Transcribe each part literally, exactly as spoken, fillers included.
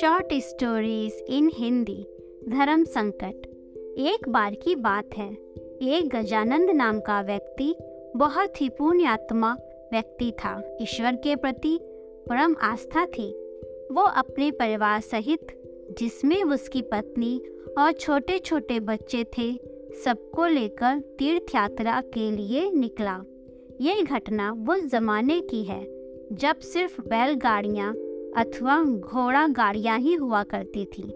Short stories in Hindi. धर्म संकट। एक बार की बात है, एक गजानंद नाम का व्यक्ति बहुत ही पुण्यात्मा व्यक्ति था। ईश्वर के प्रति परम आस्था थी। वो अपने परिवार सहित, जिसमें उसकी पत्नी और छोटे छोटे बच्चे थे, सबको लेकर तीर्थ यात्रा के लिए निकला। ये घटना उस जमाने की है जब सिर्फ बैलगाड़ियाँ अथवा घोड़ा गाड़ियाँ ही हुआ करती थीं।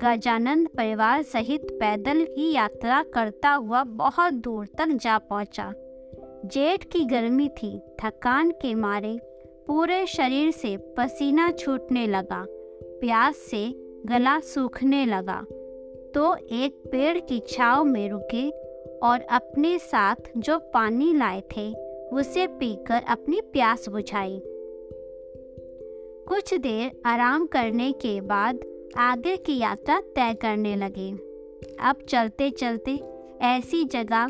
गजानंद परिवार सहित पैदल ही यात्रा करता हुआ बहुत दूर तक जा पहुँचा। जेठ की गर्मी थी। थकान के मारे पूरे शरीर से पसीना छूटने लगा, प्यास से गला सूखने लगा, तो एक पेड़ की छाँव में रुके और अपने साथ जो पानी लाए थे उसे पीकर अपनी प्यास बुझाई। कुछ देर आराम करने के बाद आगे की यात्रा तय करने लगे। अब चलते चलते ऐसी जगह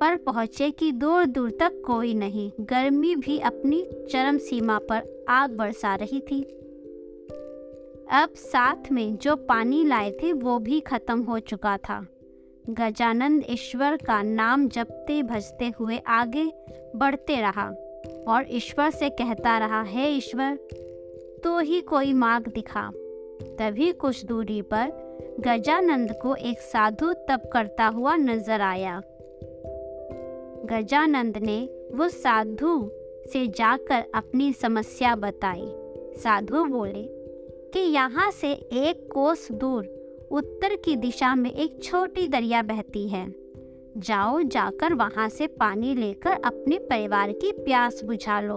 पर पहुँचे कि दूर दूर तक कोई नहीं। गर्मी भी अपनी चरम सीमा पर आग बरसा रही थी। अब साथ में जो पानी लाए थे वो भी ख़त्म हो चुका था। गजानंद ईश्वर का नाम जपते भजते हुए आगे बढ़ते रहा और ईश्वर से कहता रहा, हे ईश्वर, तो ही कोई मार्ग दिखा। तभी कुछ दूरी पर गजानंद को एक साधु तप करता हुआ नजर आया। गजानंद ने वो साधु से जाकर अपनी समस्या बताई। साधु बोले कि यहाँ से एक कोस दूर उत्तर की दिशा में एक छोटी दरिया बहती है। जाओ, जाकर वहाँ से पानी लेकर अपने परिवार की प्यास बुझा लो।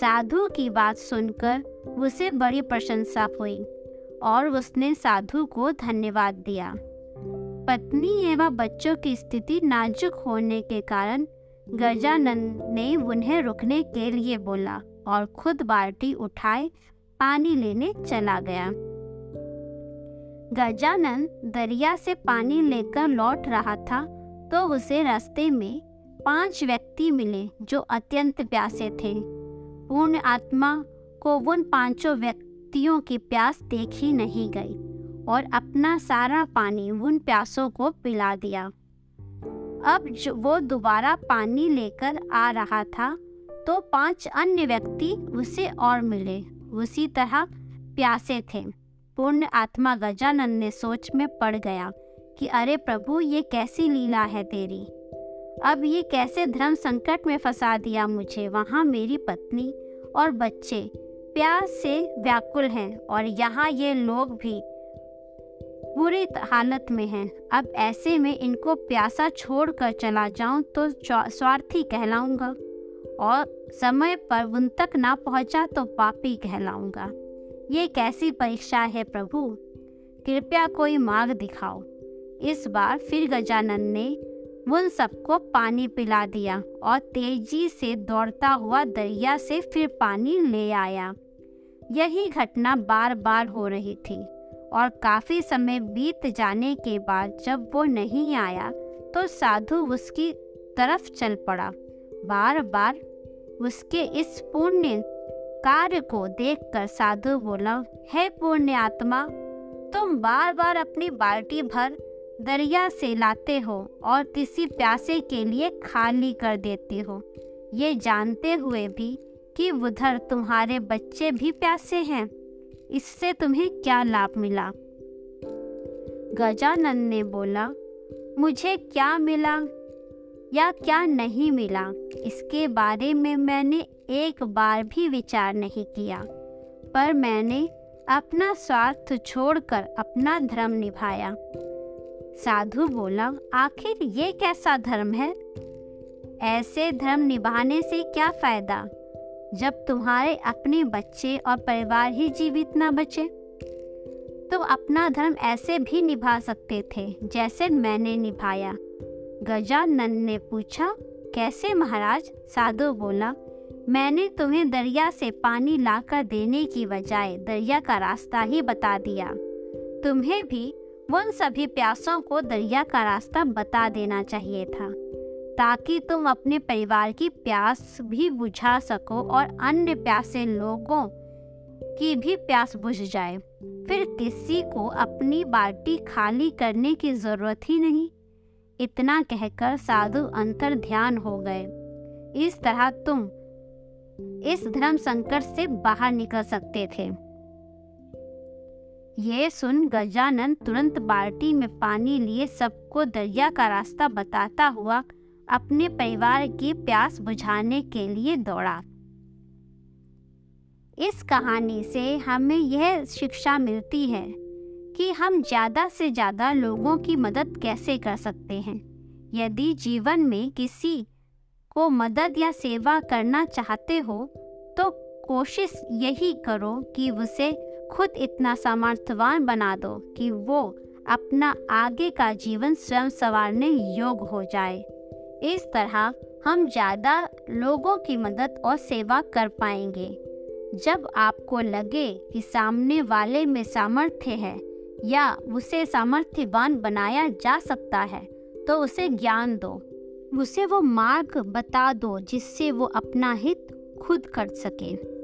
साधु की बात सुनकर उसे बड़ी प्रशंसा हुई और उसने साधु को धन्यवाद दिया। पत्नी एवं बच्चों की स्थिति नाजुक होने के कारण गजानंद ने उन्हें रुकने के लिए बोला और खुद बाल्टी उठाए पानी लेने चला गया। गजानंद दरिया से पानी लेकर लौट रहा था तो उसे रास्ते में पांच व्यक्ति मिले जो अत्यंत प्यासे थे। पूर्ण आत्मा को उन पांचों व्यक्तियों की प्यास देखी नहीं गई और अपना सारा पानी उन प्यासों को पिला दिया। अब जो वो दोबारा पानी लेकर आ रहा था तो पांच अन्य व्यक्ति उसे और मिले, उसी तरह प्यासे थे। पूर्ण आत्मा गजानंद ने सोच में पड़ गया कि अरे प्रभु, ये कैसी लीला है तेरी। अब ये कैसे धर्म संकट में फंसा दिया मुझे। वहाँ मेरी पत्नी और बच्चे प्यास से व्याकुल हैं और यहाँ ये लोग भी बुरी हालत में हैं। अब ऐसे में इनको प्यासा छोड़कर चला जाऊँ तो स्वार्थी कहलाऊँगा और समय पर उन तक ना पहुँचा तो पापी कहलाऊँगा। ये कैसी परीक्षा है प्रभु, कृपया कोई मार्ग दिखाओ। इस बार फिर गजानंद ने उन सबको पानी पिला दिया और तेजी से दौड़ता हुआ दरिया से फिर पानी ले आया। यही घटना बार बार हो रही थी और काफ़ी समय बीत जाने के बाद जब वो नहीं आया तो साधु उसकी तरफ चल पड़ा। बार बार उसके इस पुण्य कार्य को देखकर साधु बोला, हे पुण्य आत्मा, तुम बार बार अपनी बाल्टी भर दरिया से लाते हो और किसी प्यासे के लिए खाली कर देते हो, ये जानते हुए भी कि उधर तुम्हारे बच्चे भी प्यासे हैं। इससे तुम्हें क्या लाभ मिला। गजानंद ने बोला, मुझे क्या मिला या क्या नहीं मिला इसके बारे में मैंने एक बार भी विचार नहीं किया, पर मैंने अपना स्वार्थ छोड़कर अपना धर्म निभाया। साधु बोला, आखिर ये कैसा धर्म है। ऐसे धर्म निभाने से क्या फायदा जब तुम्हारे अपने बच्चे और परिवार ही जीवित ना बचे। तो अपना धर्म ऐसे भी निभा सकते थे जैसे मैंने निभाया। गजानंद ने पूछा, कैसे महाराज। साधु बोला, मैंने तुम्हें दरिया से पानी लाकर देने की बजाय दरिया का रास्ता ही बता दिया। तुम्हें भी उन सभी प्यासों को दरिया का रास्ता बता देना चाहिए था। ताकि तुम अपने परिवार की प्यास भी बुझा सको और अन्य प्यासे लोगों की भी प्यास बुझ जाए। फिर किसी को अपनी बाटी खाली करने की जरूरत ही नहीं। इतना कहकर साधु अंतर ध्यान हो गए। इस तरह तुम इस धर्म संकट से बाहर निकल सकते थे। ये सुन गजानंद तुरंत बाल्टी में पानी लिए सबको दरिया का रास्ता बताता हुआ अपने परिवार की प्यास बुझाने के लिए दौड़ा। इस कहानी से हमें यह शिक्षा मिलती है कि हम ज़्यादा से ज़्यादा लोगों की मदद कैसे कर सकते हैं। यदि जीवन में किसी को मदद या सेवा करना चाहते हो तो कोशिश यही करो कि उसे खुद इतना सामर्थ्यवान बना दो कि वो अपना आगे का जीवन स्वयं संवारने योग्य हो जाए। इस तरह हम ज़्यादा लोगों की मदद और सेवा कर पाएंगे। जब आपको लगे कि सामने वाले में सामर्थ्य है या उसे सामर्थ्यवान बनाया जा सकता है तो उसे ज्ञान दो, उसे वो मार्ग बता दो जिससे वो अपना हित खुद कर सके।